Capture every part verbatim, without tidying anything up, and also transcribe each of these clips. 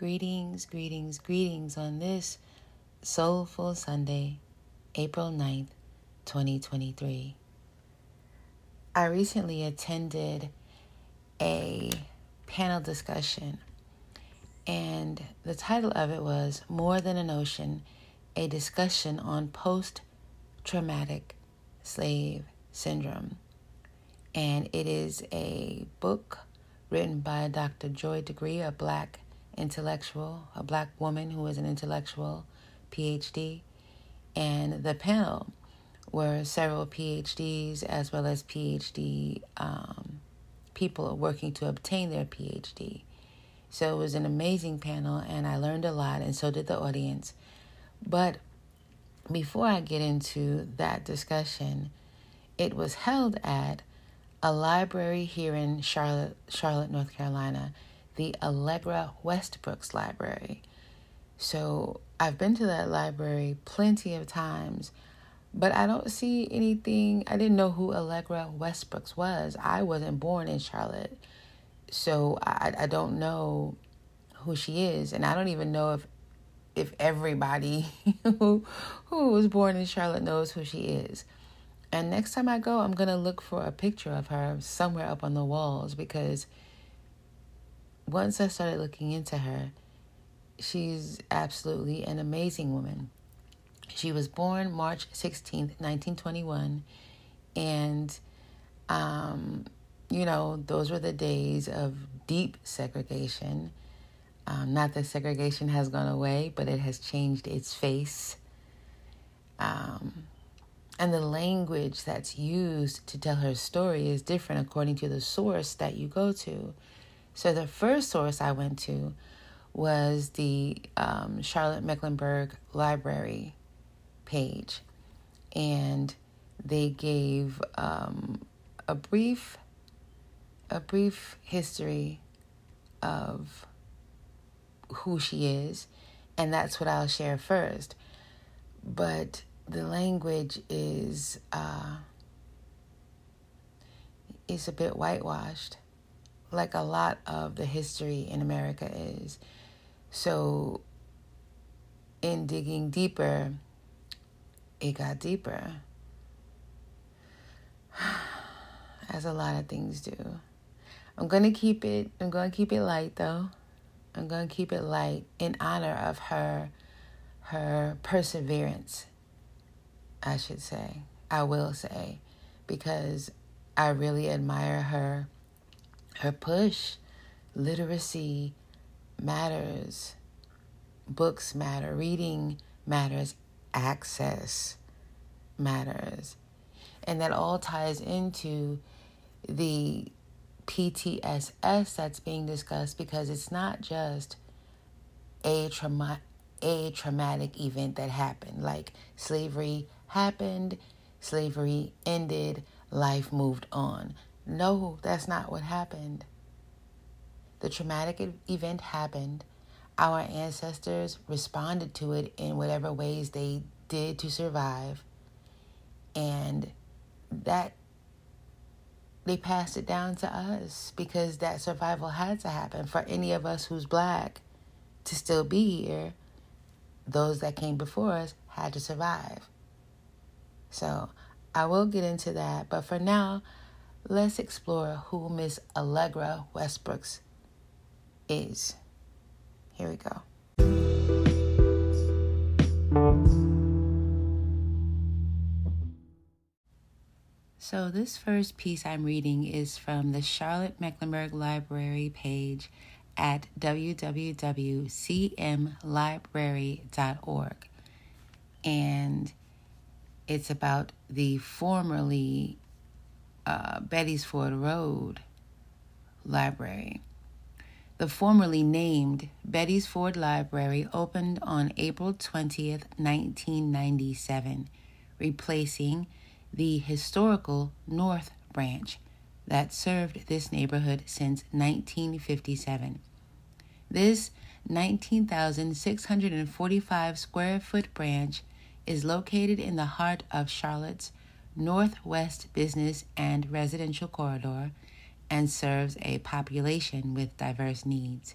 Greetings, greetings, greetings on this Soulful Sunday, April ninth, twenty twenty-three. I recently attended a panel discussion, and the title of it was More Than an Ocean, a discussion on post-traumatic slave syndrome. And it is a book written by Doctor Joy DeGruy, a black intellectual, a black woman who is an intellectual, P H D, and the panel were several P H Ds as well as P H D um, people working to obtain their P H D. So it was an amazing panel, and I learned a lot, and so did the audience. But before I get into that discussion, it was held at a library here in Charlotte, Charlotte, North Carolina, the Allegra Westbrooks Library. So I've been to that library plenty of times, but I don't see anything. I didn't know who Allegra Westbrooks was. I wasn't born in Charlotte, so I, I don't know who she is, and I don't even know if if everybody who who was born in Charlotte knows who she is. And next time I go, I'm gonna look for a picture of her somewhere up on the walls, because once I started looking into her, she's absolutely an amazing woman. She was born March sixteenth, nineteen twenty-one. And, um, you know, those were the days of deep segregation. Um, not that segregation has gone away, but it has changed its face. Um, and the language that's used to tell her story is different according to the source that you go to. So the first source I went to was the um, Charlotte Mecklenburg Library page. And they gave um, a brief a brief history of who she is. And that's what I'll share first. But the language is uh, is a bit whitewashed, like a lot of the history in America is. So in digging deeper, it got deeper, as a lot of things do. I'm going to keep it, I'm going to keep it light though. I'm going to keep it light in honor of her, her perseverance, I should say, I will say, because I really admire her. Her push, literacy matters, books matter, reading matters, access matters. And that all ties into the P T S S that's being discussed, because it's not just a trauma, a traumatic event that happened. Like slavery happened, slavery ended, life moved on. No, that's not what happened. The traumatic event happened. Our ancestors responded to it in whatever ways they did to survive. And that they passed it down to us, because that survival had to happen for any of us who's black to still be here. Those that came before us had to survive. So I will get into that. But for now, let's explore who Miss Allegra Westbrooks is. Here we go. So this first piece I'm reading is from the Charlotte Mecklenburg Library page at w w w dot c m library dot org. And it's about the formerly Uh, Beatties Ford Road Library. The formerly named Beatties Ford Library opened on April twentieth, nineteen ninety-seven, replacing the historical North Branch that served this neighborhood since nineteen fifty-seven. This nineteen thousand six hundred forty-five square foot branch is located in the heart of Charlotte's Northwest Business and Residential Corridor and serves a population with diverse needs.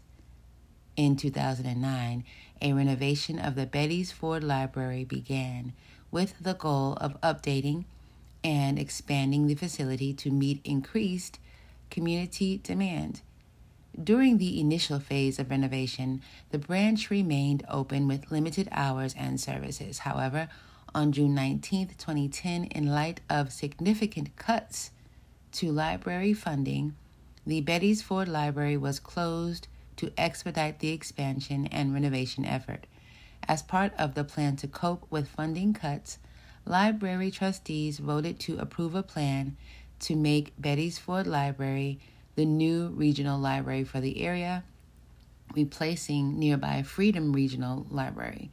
In two thousand nine, a renovation of the Beatties Ford Library began with the goal of updating and expanding the facility to meet increased community demand. During the initial phase of renovation, the branch remained open with limited hours and services. However, on June nineteenth, twenty ten, in light of significant cuts to library funding, the Beatties Ford Library was closed to expedite the expansion and renovation effort. As part of the plan to cope with funding cuts, library trustees voted to approve a plan to make Beatties Ford Library the new regional library for the area, replacing nearby Freedom Regional Library.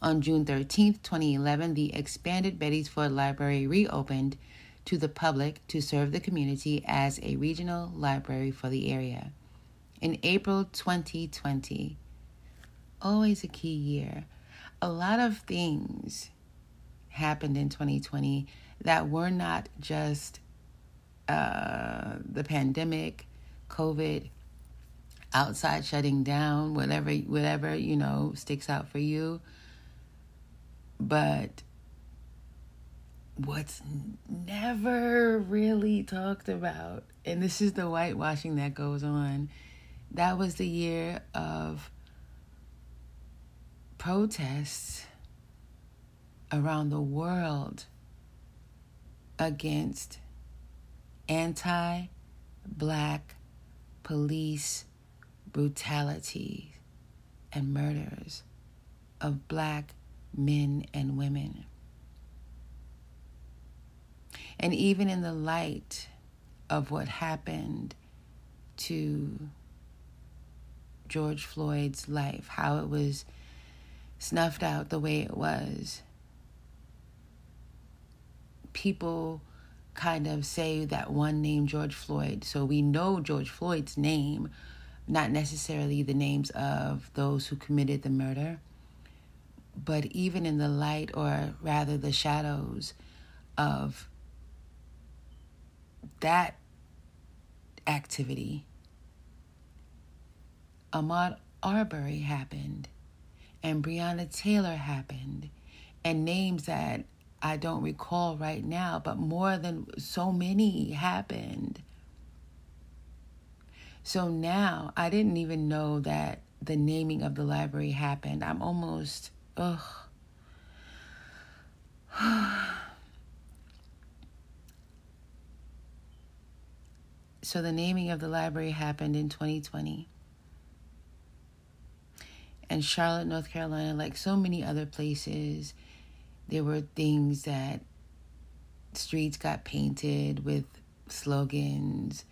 On June thirteenth, twenty eleven, the expanded Beatties Ford Library reopened to the public to serve the community as a regional library for the area. In April twenty twenty, always a key year, a lot of things happened in twenty twenty that were not just uh, the pandemic, COVID, outside shutting down, whatever, whatever, you know, sticks out for you. But what's never really talked about, and this is the whitewashing that goes on, that was the year of protests around the world against anti-Black police brutality and murders of Black men and women. And even in the light of what happened to George Floyd's life, how it was snuffed out the way it was, people kind of say that one name, George Floyd. So we know George Floyd's name, not necessarily the names of those who committed the murder. But even in the light, or rather the shadows of that activity, Ahmaud Arbery happened, and Breonna Taylor happened, and names that I don't recall right now, but more than so many happened. So now, I didn't even know that the naming of the library happened. I'm almost, ugh. So the naming of the library happened in twenty twenty. And Charlotte, North Carolina, like so many other places, there were things that streets got painted with slogans.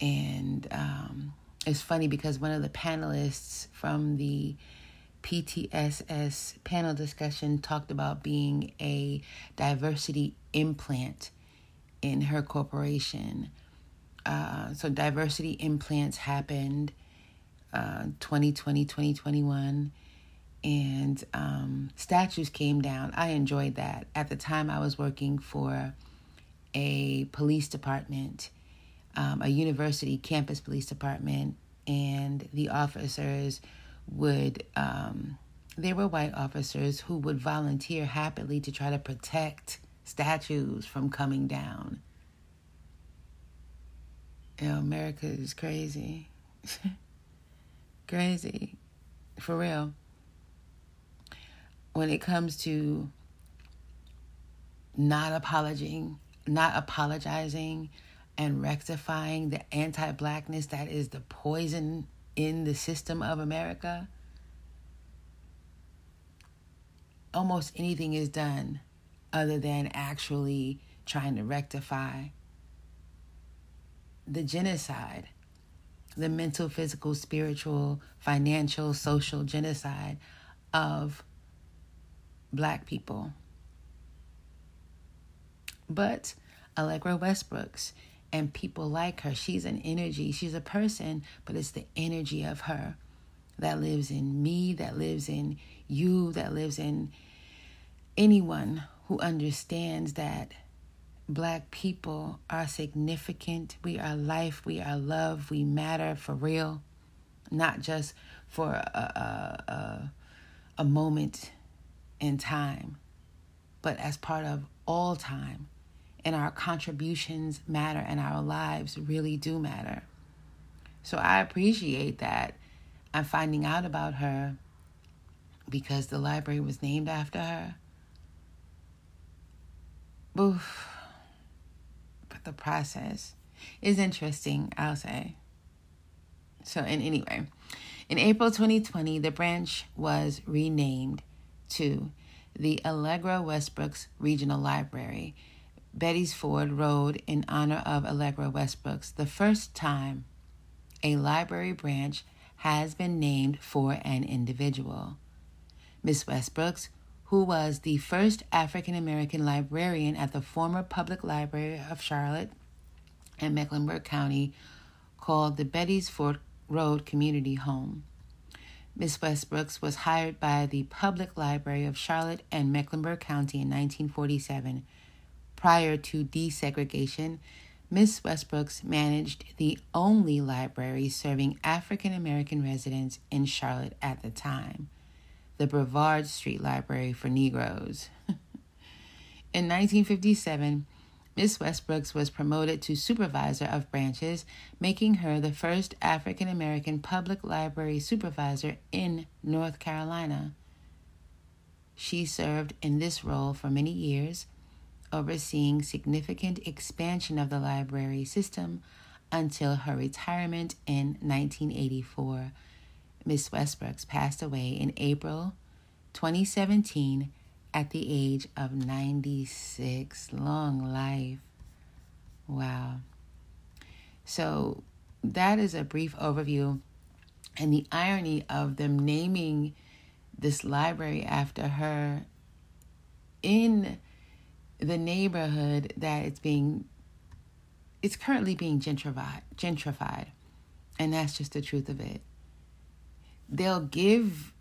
And um, it's funny because one of the panelists from the P T S S panel discussion talked about being a diversity implant in her corporation. Uh, so diversity implants happened uh, twenty twenty, twenty twenty-one, and um, statues came down. I enjoyed that. At the time, I was working for a police department, um, a university campus police department, and the officers would, um, they were white officers who would volunteer happily to try to protect statues from coming down. You know, America is crazy. Crazy. For real. When it comes to not apologizing, not apologizing and rectifying the anti-Blackness that is the poison in the system of America, almost anything is done other than actually trying to rectify the genocide, the mental, physical, spiritual, financial, social genocide of Black people. But Allegra Westbrooks and people like her, she's an energy, she's a person, but it's the energy of her that lives in me, that lives in you, that lives in anyone who understands that Black people are significant. We are life. We are love. We matter for real, not just for a, a, a, a moment in time, but as part of all time. And our contributions matter, and our lives really do matter. So I appreciate that I'm finding out about her because the library was named after her. Oof. But the process is interesting, I'll say. So, and anyway, in April twenty twenty, the branch was renamed to the Allegra Westbrooks Regional Library, Beatties Ford Road, in honor of Allegra Westbrooks, the first time a library branch has been named for an individual. Miz Westbrooks, who was the first African-American librarian at the former public library of Charlotte and Mecklenburg County, called the Beatties Ford Road community home. Miz Westbrooks was hired by the Public Library of Charlotte and Mecklenburg County in nineteen forty-seven. Prior to desegregation, Miz Westbrooks managed the only library serving African-American residents in Charlotte at the time, the Brevard Street Library for Negroes. In nineteen fifty-seven, Miz Westbrooks was promoted to supervisor of branches, making her the first African-American public library supervisor in North Carolina. She served in this role for many years, overseeing significant expansion of the library system until her retirement in nineteen eighty-four. Miz Westbrooks passed away in April twenty seventeen at the age of ninety-six. Long life. Wow. So that is a brief overview, and the irony of them naming this library after her in the neighborhood that it's being, it's currently being gentrified, gentrified. And that's just the truth of it. They'll give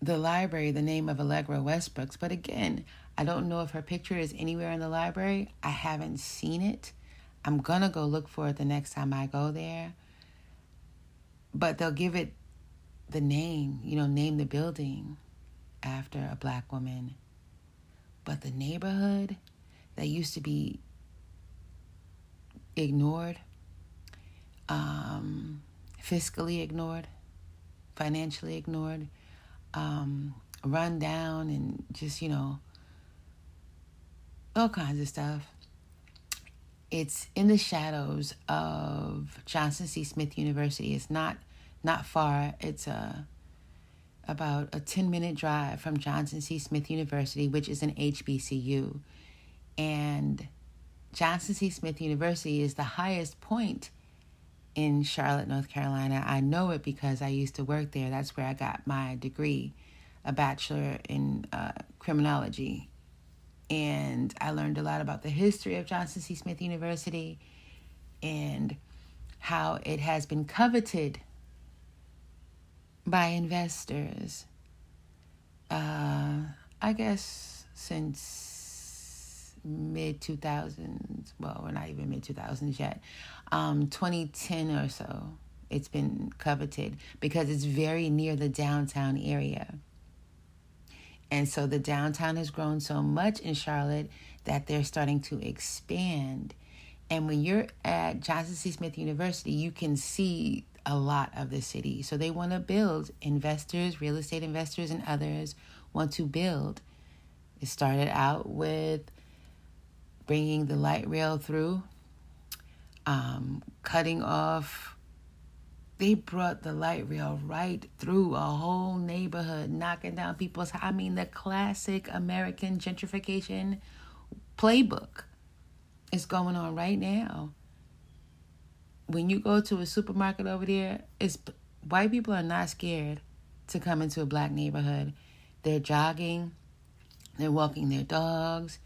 the library the name of Allegra Westbrooks, but again, I don't know if her picture is anywhere in the library. I haven't seen it. I'm going to go look for it the next time I go there. But they'll give it the name, you know, name the building after a black woman. But the neighborhood that used to be ignored, um, fiscally ignored, financially ignored, um, run down, and just, you know, all kinds of stuff. It's in the shadows of Johnson C. Smith University. It's not not far. It's a about a ten-minute drive from Johnson C. Smith University, which is an H B C U. And Johnson C. Smith University is the highest point in Charlotte, North Carolina. I know it because I used to work there. That's where I got my degree, a bachelor in uh, criminology. And I learned a lot about the history of Johnson C. Smith University and how it has been coveted by investors, uh, I guess since mid two thousands. Well, we're not even mid two thousands yet. Um, twenty ten or so, it's been coveted because it's very near the downtown area. And so the downtown has grown so much in Charlotte that they're starting to expand. And when you're at Johnson C. Smith University, you can see a lot of the city. So they want to build. Investors, real estate investors, and others want to build. It started out with bringing the light rail through, um, cutting off. They brought the light rail right through a whole neighborhood, knocking down people's, I mean, the classic American gentrification playbook is going on right now. When you go to a supermarket over there, it's, white people are not scared to come into a black neighborhood. They're jogging. They're walking their dogs.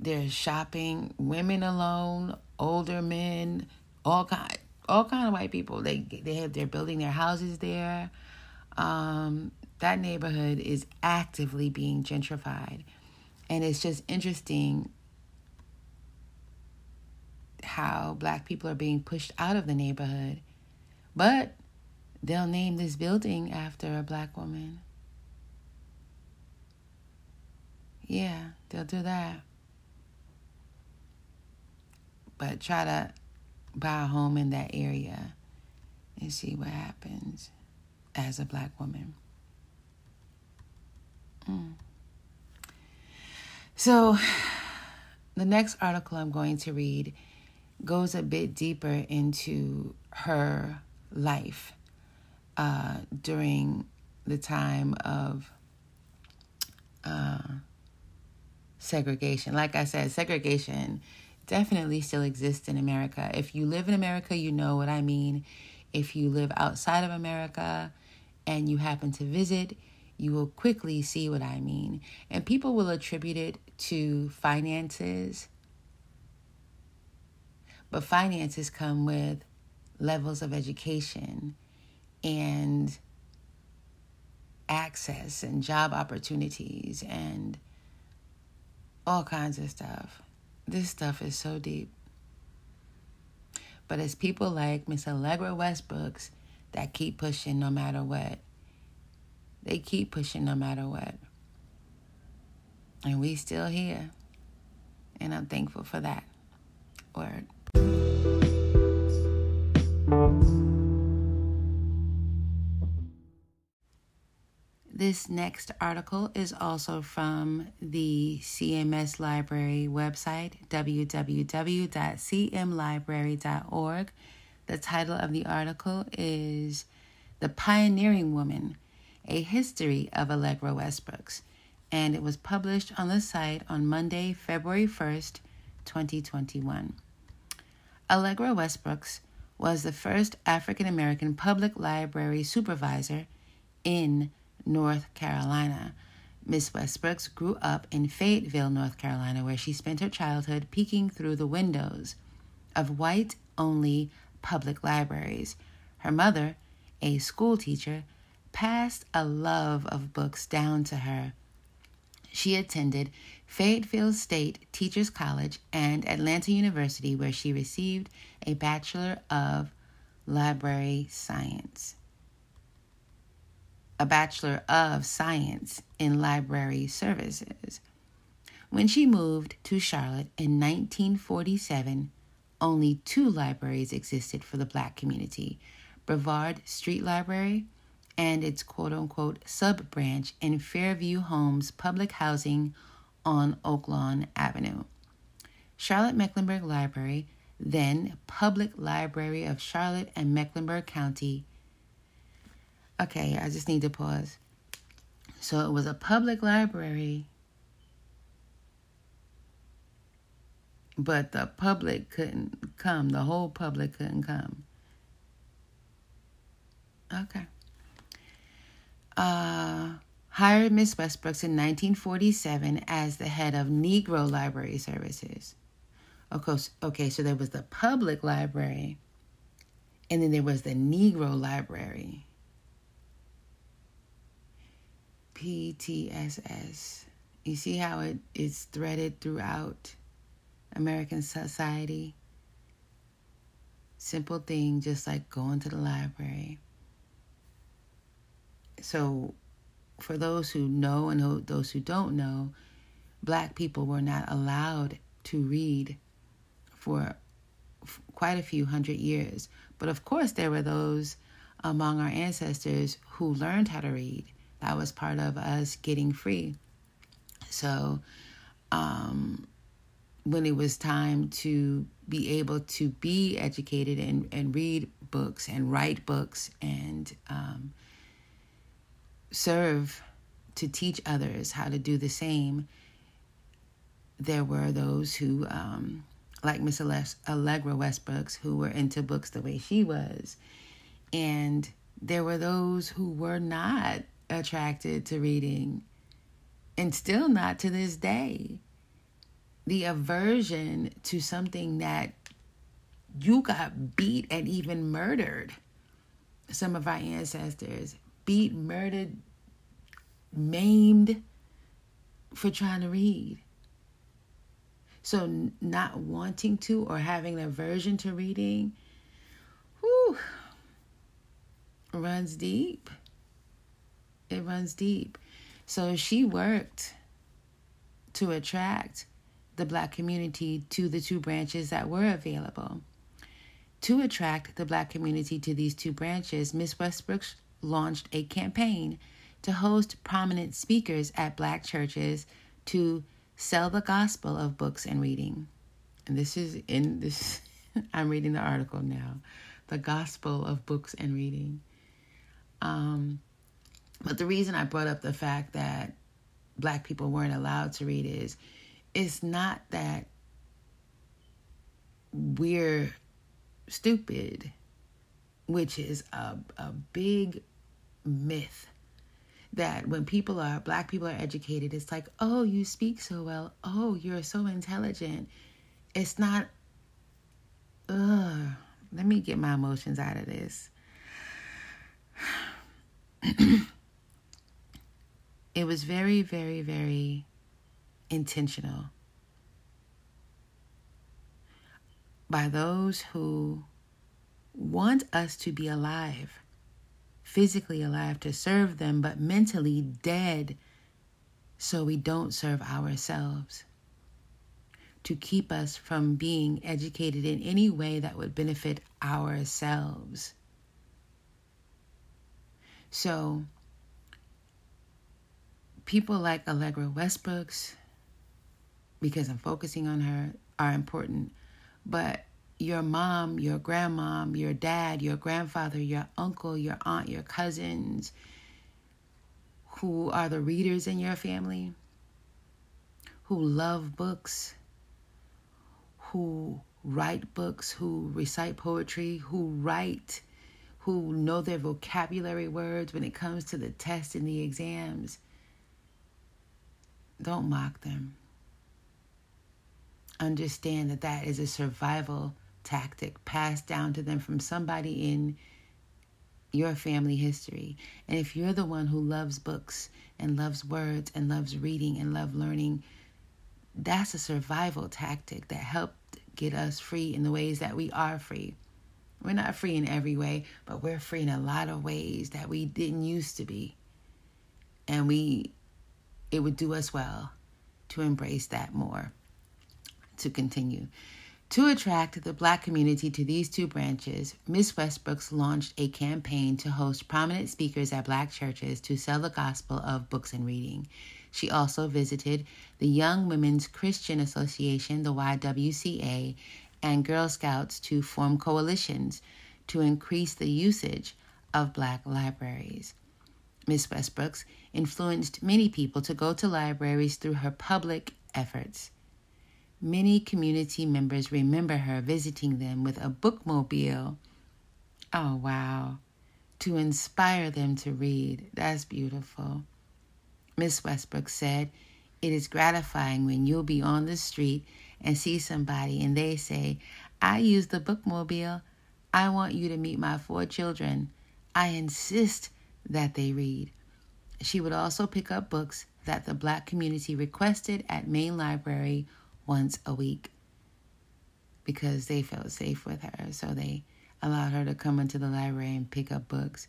They're shopping. Women alone, older men, all kind, all kind of white people. They they have, they're building their houses there. Um, that neighborhood is actively being gentrified. And it's just interesting how black people are being pushed out of the neighborhood. But They'll name this building after a black woman. Yeah, they'll do that. But try to buy a home in that area and see what happens as a black woman. Mm. So the next article I'm going to read goes a bit deeper into her life uh, during the time of uh, segregation. Like I said, segregation definitely still exists in America. If you live in America, you know what I mean. If you live outside of America and you happen to visit, you will quickly see what I mean. And people will attribute it to finances. But finances come with levels of education and access and job opportunities and all kinds of stuff. This stuff is so deep. But it's people like Miss Allegra Westbrooks that keep pushing no matter what. They keep pushing no matter what. And we still here. And I'm thankful for that. Word. This next article is also from the C M S Library website, w w w dot c m library dot org. The title of the article is The Pioneering Woman, A History of Allegra Westbrooks, and it was published on the site on Monday, February first, twenty twenty-one. Allegra Westbrooks was the first African-American public library supervisor in North Carolina. Miss Westbrooks grew up in Fayetteville, North Carolina, where she spent her childhood peeking through the windows of white-only public libraries. Her mother, a school teacher, passed a love of books down to her. She attended Fayetteville State Teachers College and Atlanta University, where she received a Bachelor of Library Science. A Bachelor of Science in Library Services. When she moved to Charlotte in nineteen forty-seven, only two libraries existed for the Black community, Brevard Street Library and its quote-unquote sub-branch in Fairview Homes Public Housing on Oak Lawn Avenue. Charlotte Mecklenburg Library, then Public Library of Charlotte and Mecklenburg County. Okay, I just need to pause. So it was a public library, but the public couldn't come. The whole public couldn't come. Okay. Uh, hired Miss Westbrooks in nineteen forty-seven as the head of Negro Library Services. Of course, okay, so there was the public library, and then there was the Negro Library. P T S S. You see how it is threaded throughout American society? Simple thing, just like going to the library. So for those who know and who, those who don't know, Black people were not allowed to read for f- quite a few hundred years. But of course there were those among our ancestors who learned how to read. That was part of us getting free. So um, when it was time to be able to be educated and, and read books and write books and um, serve to teach others how to do the same, there were those who, um, like Miss Allegra Westbrooks, who were into books the way she was. And there were those who were not attracted to reading, and still not to this day. The aversion to something that you got beat and even murdered. Some of our ancestors beat, murdered, maimed for trying to read. So not wanting to or having an aversion to reading, whew, runs deep. It runs deep. So she worked to attract the Black community to the two branches that were available. To attract the Black community to these two branches, Miz Westbrooks launched a campaign to host prominent speakers at Black churches to sell the gospel of books and reading. And this is in this, I'm reading the article now, the gospel of books and reading. Um, but the reason I brought up the fact that Black people weren't allowed to read is, it's not that we're stupid, which is a, a big myth. That when people are, Black people are educated, it's like, oh, you speak so well. Oh, you're so intelligent. It's not, ugh, let me get my emotions out of this. It was very, very, very intentional by those who want us to be alive, physically alive to serve them, but mentally dead so we don't serve ourselves, to keep us from being educated in any way that would benefit ourselves. So people like Allegra Westbrooks, because I'm focusing on her, are important. But your mom, your grandmom, your dad, your grandfather, your uncle, your aunt, your cousins, who are the readers in your family, who love books, who write books, who recite poetry, who write, who know their vocabulary words when it comes to the tests and the exams, don't mock them. Understand that that is a survival tactic passed down to them from somebody in your family history. And if you're the one who loves books and loves words and loves reading and loves learning, that's a survival tactic that helped get us free in the ways that we are free. We're not free in every way, but we're free in a lot of ways that we didn't used to be. And we, it would do us well to embrace that more. To continue, to attract the Black community to these two branches, Miz Westbrooks launched a campaign to host prominent speakers at Black churches to sell the gospel of books and reading. She also visited the Young Women's Christian Association, the Y W C A, and Girl Scouts to form coalitions to increase the usage of Black libraries. Miz Westbrooks influenced many people to go to libraries through her public efforts. Many community members remember her visiting them with a bookmobile. Oh, wow. To inspire them to read. That's beautiful. Miz Westbrooks said, "It is gratifying when you'll be on the street and see somebody and they say, I use the bookmobile. I want you to meet my four children. I insist that they read." She would also pick up books that the Black community requested at Main Library once a week because they felt safe with her. So they allowed her to come into the library and pick up books.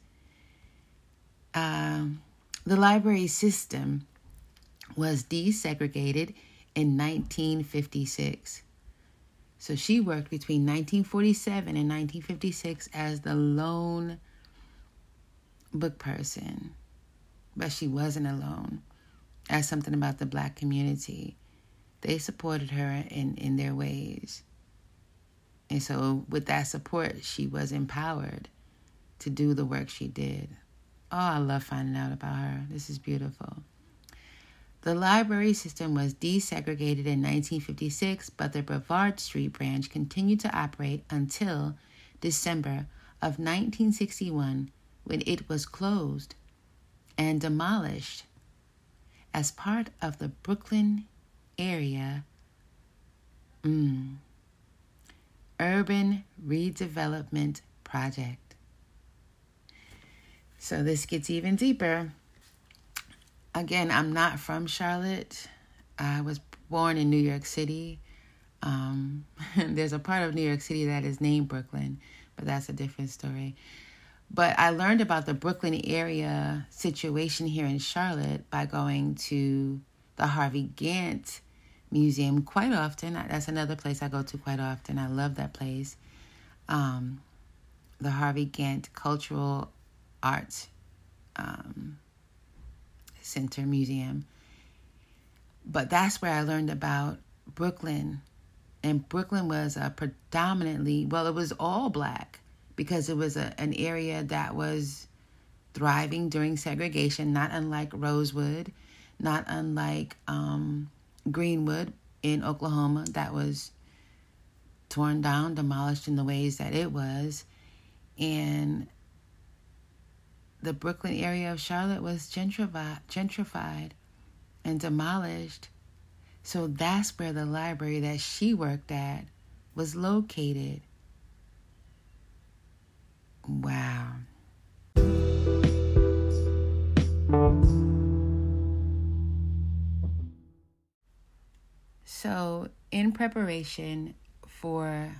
Um, the library system was desegregated in nineteen fifty-six. So she worked between nineteen forty-seven and nineteen fifty-six as the lone book person. But she wasn't alone. That's something about the Black community. They supported her in, in their ways. And so with that support, she was empowered to do the work she did. Oh, I love finding out about her. This is beautiful. The library system was desegregated in nineteen fifty-six, but the Brevard Street branch continued to operate until December of nineteen sixty-one, when it was closed and demolished as part of the Brooklyn Area mm, Urban Redevelopment Project. So this gets even deeper. Again, I'm not from Charlotte. I was born in New York City. Um, there's a part of New York City that is named Brooklyn, but that's a different story. But I learned about the Brooklyn area situation here in Charlotte by going to the Harvey Gantt Museum quite often. That's another place I go to quite often. I love that place. Um, the Harvey Gantt Cultural Arts um, Center Museum. But that's where I learned about Brooklyn. And Brooklyn was a predominantly, well, it was all Black, because it was a, an area that was thriving during segregation, not unlike Rosewood, not unlike um, Greenwood in Oklahoma, that was torn down, demolished in the ways that it was. And the Brooklyn area of Charlotte was gentrified, gentrified and demolished. So that's where the library that she worked at was located. Wow. So, in preparation for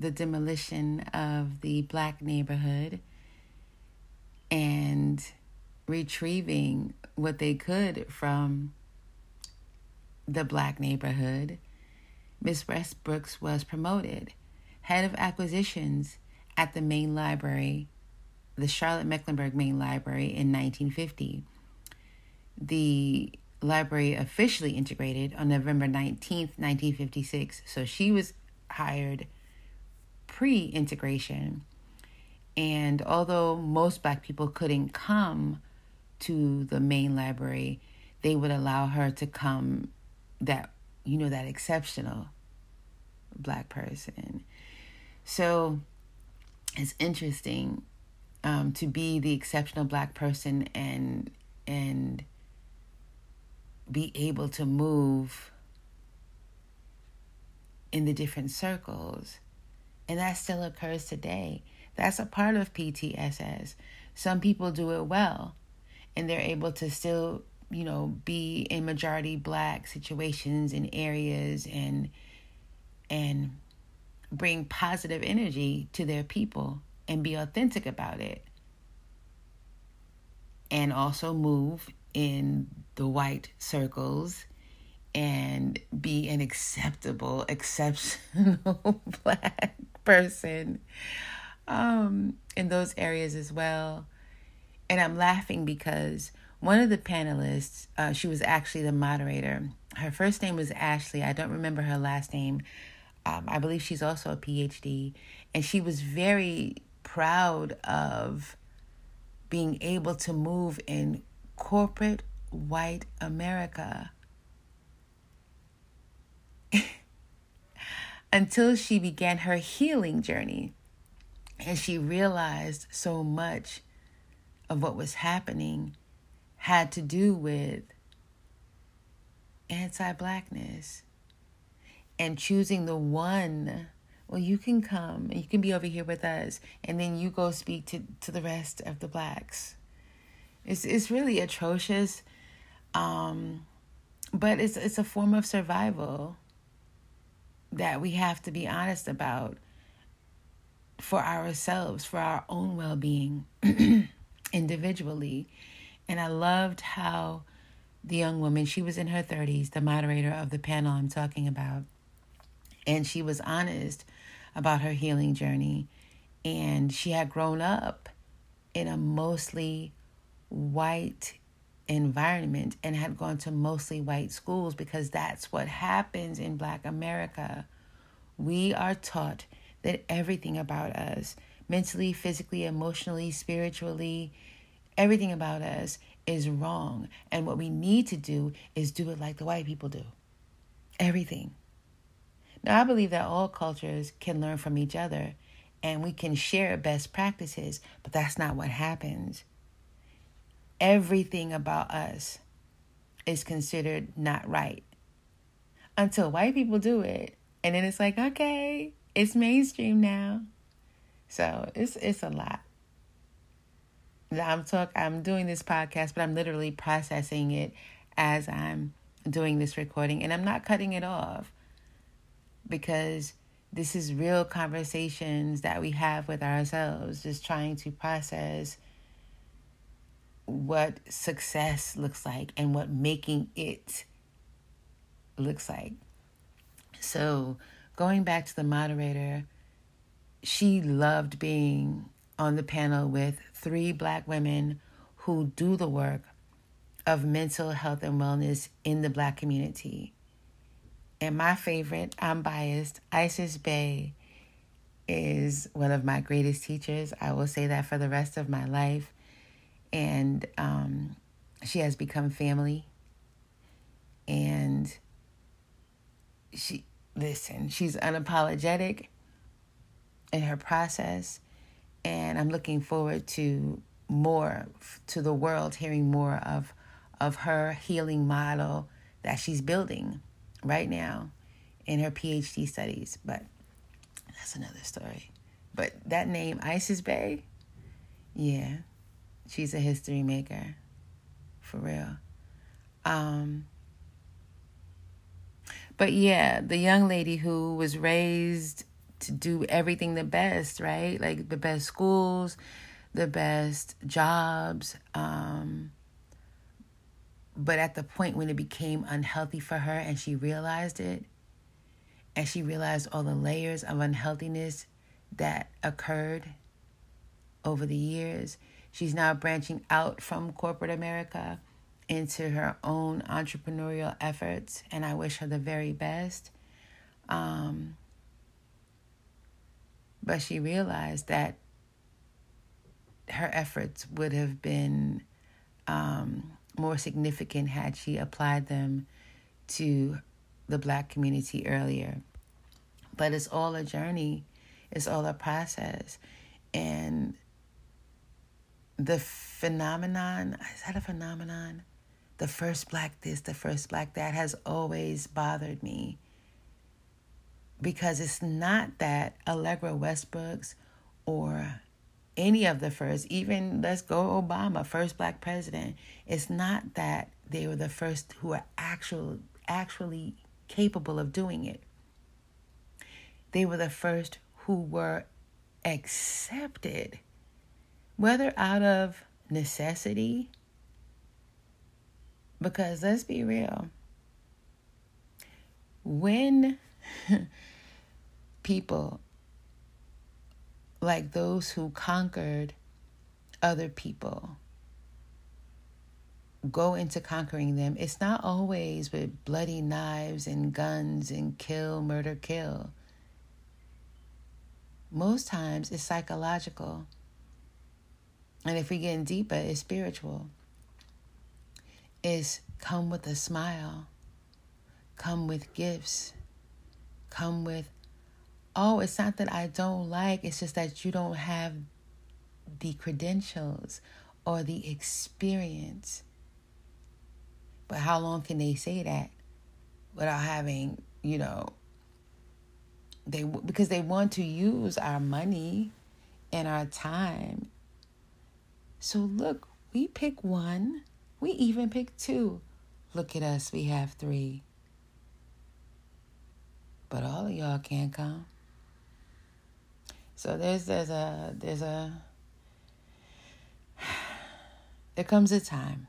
the demolition of the Black neighborhood and retrieving what they could from the Black neighborhood, Miss Westbrooks was promoted head of acquisitions at the main library, the Charlotte Mecklenburg Main Library, in nineteen fifty. The library officially integrated on November nineteenth, nineteen fifty-six. So she was hired pre-integration. And although most Black people couldn't come to the main library, they would allow her to come, that, you know, that exceptional Black person. So it's interesting um, to be the exceptional Black person and and be able to move in the different circles. And that still occurs today. That's a part of P T S S. Some people do it well, and they're able to still, you know, be in majority Black situations and areas and and bring positive energy to their people and be authentic about it, and also move in the white circles and be an acceptable, exceptional Black person um, in those areas as well. And I'm laughing because one of the panelists, uh, she was actually the moderator. Her first name was Ashley. I don't remember her last name. Um, I believe she's also a P H D, and she was very proud of being able to move in corporate white America until she began her healing journey. And she realized so much of what was happening had to do with anti-Blackness. And choosing the one, well, you can come, you can be over here with us, and then you go speak to, to the rest of the Blacks. It's it's really atrocious, um, but it's it's a form of survival that we have to be honest about for ourselves, for our own well-being individually. And I loved how the young woman, she was in her thirties, the moderator of the panel I'm talking about. And she was honest about her healing journey. And she had grown up in a mostly white environment and had gone to mostly white schools, because that's what happens in Black America. We are taught that everything about us, mentally, physically, emotionally, spiritually, everything about us is wrong. And what we need to do is do it like the white people do. Everything. Now, I believe that all cultures can learn from each other and we can share best practices, but that's not what happens. Everything about us is considered not right until white people do it. And then it's like, okay, it's mainstream now. So it's it's a lot. I'm talk. I'm doing this podcast, but I'm literally processing it as I'm doing this recording. And I'm not cutting it off, because This is real conversations that we have with ourselves, just trying to process what success looks like and what making it looks like. So going back to the moderator, she loved being on the panel with three Black women who do the work of mental health and wellness in the Black community. And my favorite, I'm biased, Isis Bay is one of my greatest teachers. I will say that for the rest of my life. And um, she has become family. And she, listen, she's unapologetic in her process. And I'm looking forward to more, to the world hearing more of, of her healing model that she's building right now in her P H D studies, but that's another story. But that name, Isis Bay, yeah, she's a history maker, for real. Um, but yeah, the young lady who was raised to do everything the best, right? Like the best schools, the best jobs, um, but at the point when it became unhealthy for her and she realized it, and she realized all the layers of unhealthiness that occurred over the years, she's now branching out from corporate America into her own entrepreneurial efforts, and I wish her the very best. Um, but she realized that her efforts would have been... Um, more significant had she applied them to the Black community earlier. But it's all a journey. It's all a process. And the phenomenon, is that a phenomenon? The first Black this, the first Black that has always bothered me. Because it's not that Allegra Westbrooks or any of the first, even let's go Obama, first Black president. It's not that they were the first who are actual, actually capable of doing it. They were the first who were accepted, whether out of necessity, because let's be real. When people like those who conquered other people go into conquering them, it's not always with bloody knives and guns and kill, murder, kill. Most times it's psychological. And if we get in deeper, it's spiritual. It's come with a smile. Come with gifts. Come with oh, it's not that I don't like, it's just that you don't have the credentials or the experience. But how long can they say that without having, you know, they because they want to use our money and our time. So look, we pick one, we even pick two. Look at us, we have three. But all of y'all can't come. So there's there's a there's a there comes a time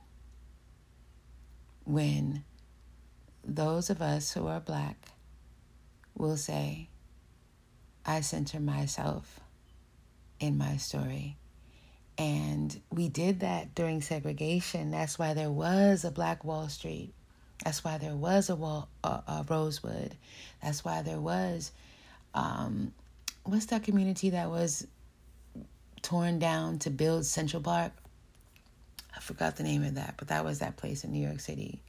when those of us who are Black will say, I center myself in my story. And we did that during segregation. That's why there was a Black Wall Street. That's why there was a, wall, a, a Rosewood. That's why there was um what's that community that was torn down to build Central Park? I forgot the name of that, but that was that place in New York City.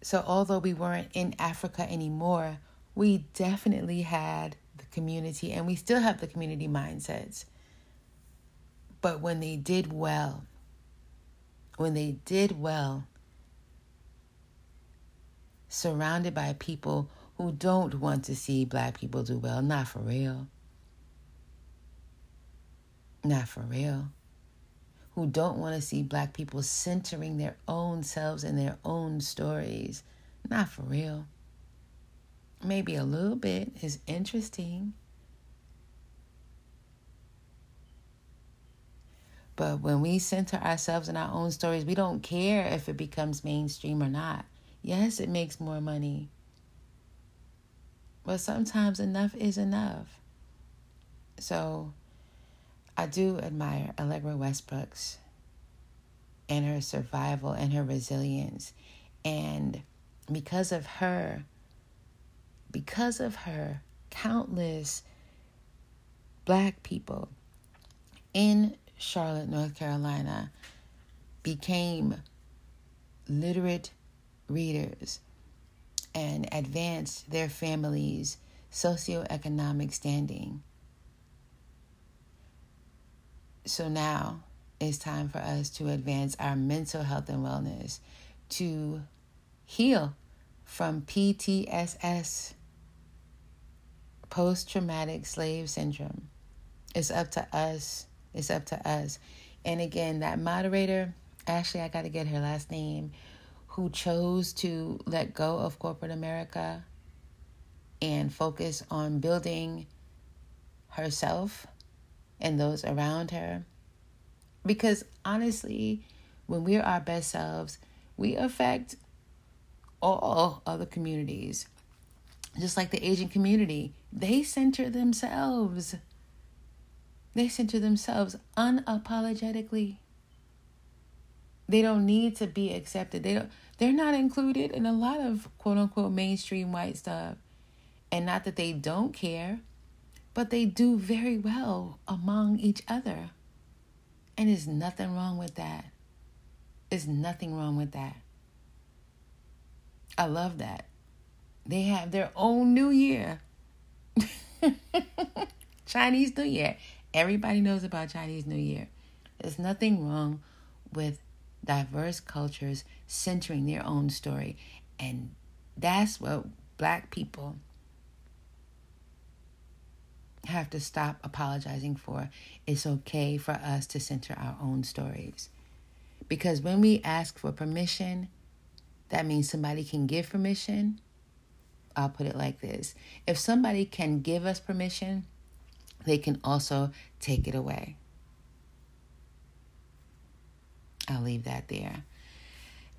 So although we weren't in Africa anymore, we definitely had the community, and we still have the community mindsets. But when they did well, when they did well, surrounded by people who don't want to see Black people do well. Not for real. Not for real. Who don't want to see Black people centering their own selves and their own stories. Not for real. maybe a little bit is interesting. But when we center ourselves in our own stories, we don't care if it becomes mainstream or not. Yes, it makes more money. But sometimes enough is enough. So I do admire Allegra Westbrooks and her survival and her resilience. And because of her, because of her, countless Black people in Charlotte, North Carolina, became literate readers and advanced their families' socioeconomic standing. So now it's time for us to advance our mental health and wellness, to heal from P T S S, post-traumatic slave syndrome. It's up to us. It's up to us. And again, that moderator, Ashley, I got to get her last name, who chose to let go of corporate America and focus on building herself and those around her. Because honestly, when we're our best selves, we affect all other communities. Just like the Asian community, they center themselves. They center themselves unapologetically. They don't need to be accepted. They don't, they're not included in a lot of quote-unquote mainstream white stuff. And not that they don't care, but they do very well among each other. And there's nothing wrong with that. There's nothing wrong with that. I love that. They have their own New Year. Chinese New Year. Everybody knows about Chinese New Year. There's nothing wrong with diverse cultures centering their own story. And that's what Black people have to stop apologizing for. It's okay for us to center our own stories. Because when we ask for permission, that means somebody can give permission. I'll put it like this. If somebody can give us permission, they can also take it away. I'll leave that there.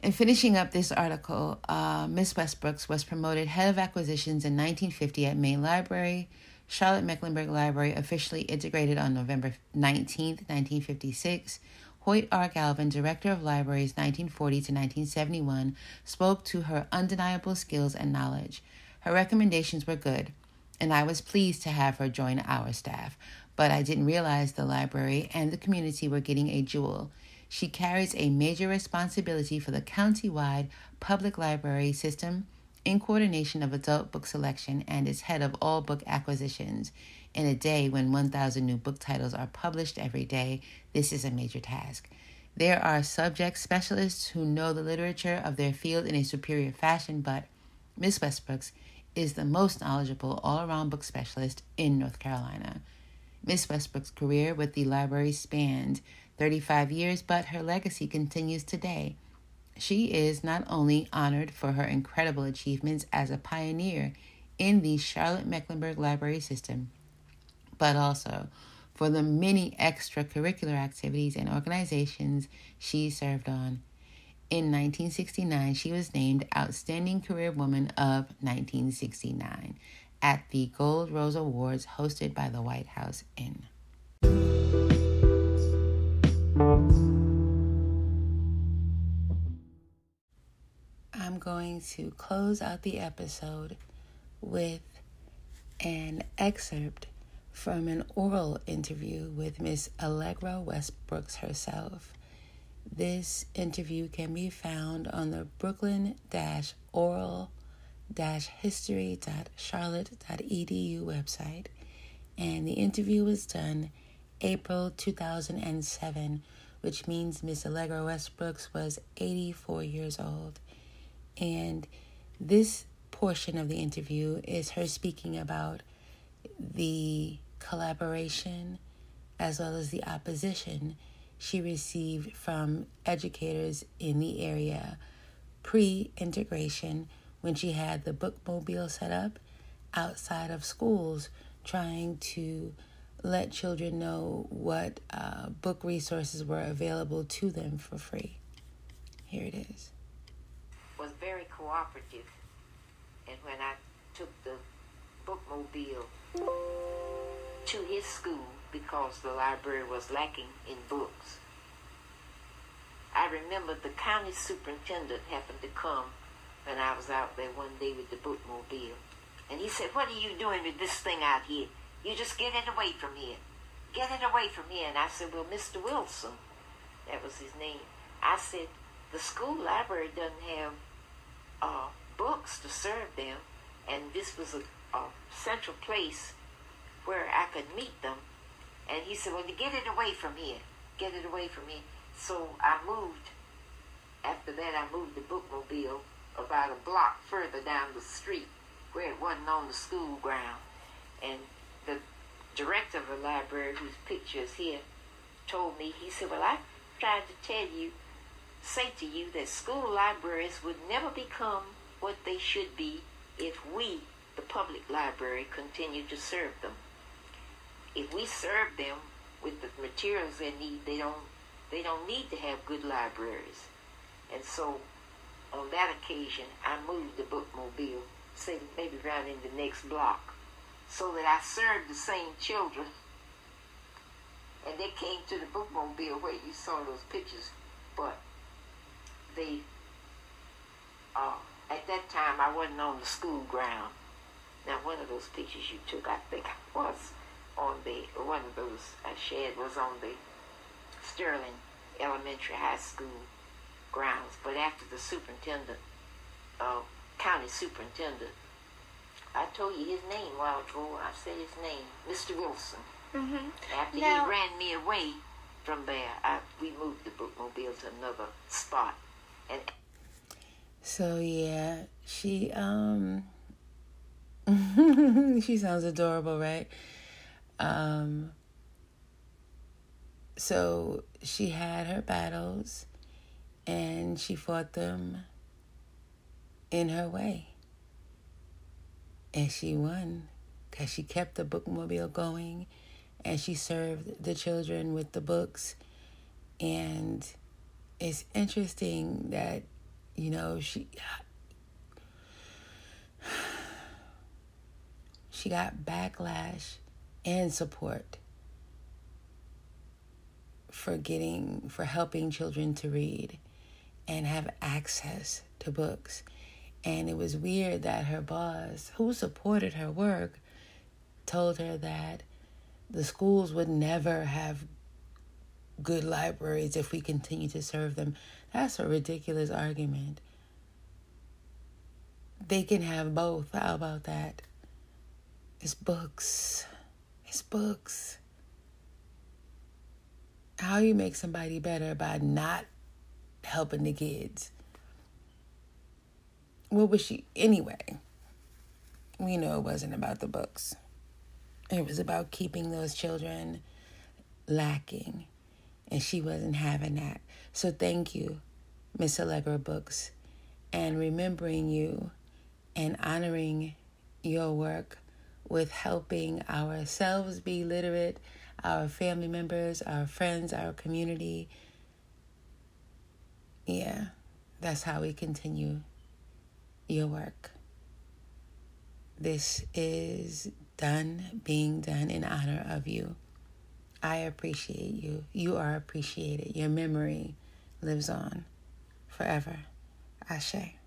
In finishing up this article, uh, Miz Westbrooks was promoted head of acquisitions in nineteen fifty at Main Library. Charlotte Mecklenburg Library officially integrated on November nineteenth, nineteen fifty-six. Hoyt R. Galvin, director of libraries nineteen forty to nineteen seventy-one, spoke to her undeniable skills and knowledge. Her recommendations were good, and I was pleased to have her join our staff, but I didn't realize the library and the community were getting a jewel. She carries a major responsibility for the county-wide public library system in coordination of adult book selection and is head of all book acquisitions. In a day when one thousand new book titles are published every day, this is a major task. There are subject specialists who know the literature of their field in a superior fashion, but Miz Westbrooks is the most knowledgeable all-around book specialist in North Carolina. Miz Westbrooks' career with the library spanned thirty-five years, but her legacy continues today. She is not only honored for her incredible achievements as a pioneer in the Charlotte Mecklenburg Library system, but also for the many extracurricular activities and organizations she served on. In nineteen sixty-nine, she was named Outstanding Career Woman of nineteen sixty-nine at the Gold Rose Awards hosted by the White House Inn. I'm going to close out the episode with an excerpt from an oral interview with Miss Allegra Westbrooks herself. This interview can be found on the brooklyn dash oral dash history dot charlotte dot e d u website, and the interview was done April two thousand seven, which means Miss Allegra Westbrooks was eighty-four years old. And this portion of the interview is her speaking about the collaboration as well as the opposition she received from educators in the area pre-integration when she had the bookmobile set up outside of schools, trying to let children know what uh, book resources were available to them for free. Here it is. Was very cooperative, and when I took the bookmobile to his school because the library was lacking in books. I remember the county superintendent happened to come when I was out there one day with the bookmobile, and he said, "What are you doing with this thing out here? You just get it away from here. Get it away from here." And I said, "Well, Mister Wilson," that was his name, I said, "the school library doesn't have uh, books to serve them, and this was a, a central place where I could meet them." And he said, "Well, get it away from here. Get it away from here." So I moved. After that, I moved the bookmobile about a block further down the street where it wasn't on the school ground. And the director of the library, whose picture is here, told me, he said, "Well, I tried to tell you, say to you that school libraries would never become what they should be if we, the public library, continue to serve them. If we serve them with the materials they need, they don't they don't need to have good libraries." And so on that occasion, I moved the bookmobile, say maybe around in the next block, so that I served the same children. And they came to the bookmobile where you saw those pictures, but they, uh, at that time, I wasn't on the school ground. Now, one of those pictures you took, I think I was on the, one of those I shared was on the Sterling Elementary High School grounds. But after the superintendent, uh, county superintendent, I told you his name a while ago. I said his name, Mister Wilson. Mm-hmm. After now, he ran me away from there, I, we moved the bookmobile to another spot. And so, yeah, she, um, she sounds adorable, right? Um, so she had her battles and she fought them in her way. And she won because she kept the bookmobile going and she served the children with the books. And it's interesting that, you know, she, she got backlash and support for getting, for helping children to read and have access to books. And it was weird that her boss, who supported her work, told her that the schools would never have good libraries if we continue to serve them. That's a ridiculous argument. They can have both. How about that? It's books. It's books. How you make somebody better by not helping the kids? What was she? Anyway, we know it wasn't about the books. It was about keeping those children lacking. And she wasn't having that. So thank you, Miss Allegra Books, and remembering you and honoring your work with helping ourselves be literate, our family members, our friends, our community. Yeah, that's how we continue your work. This is done, being done in honor of you. I appreciate you. You are appreciated. Your memory lives on forever. Ashe.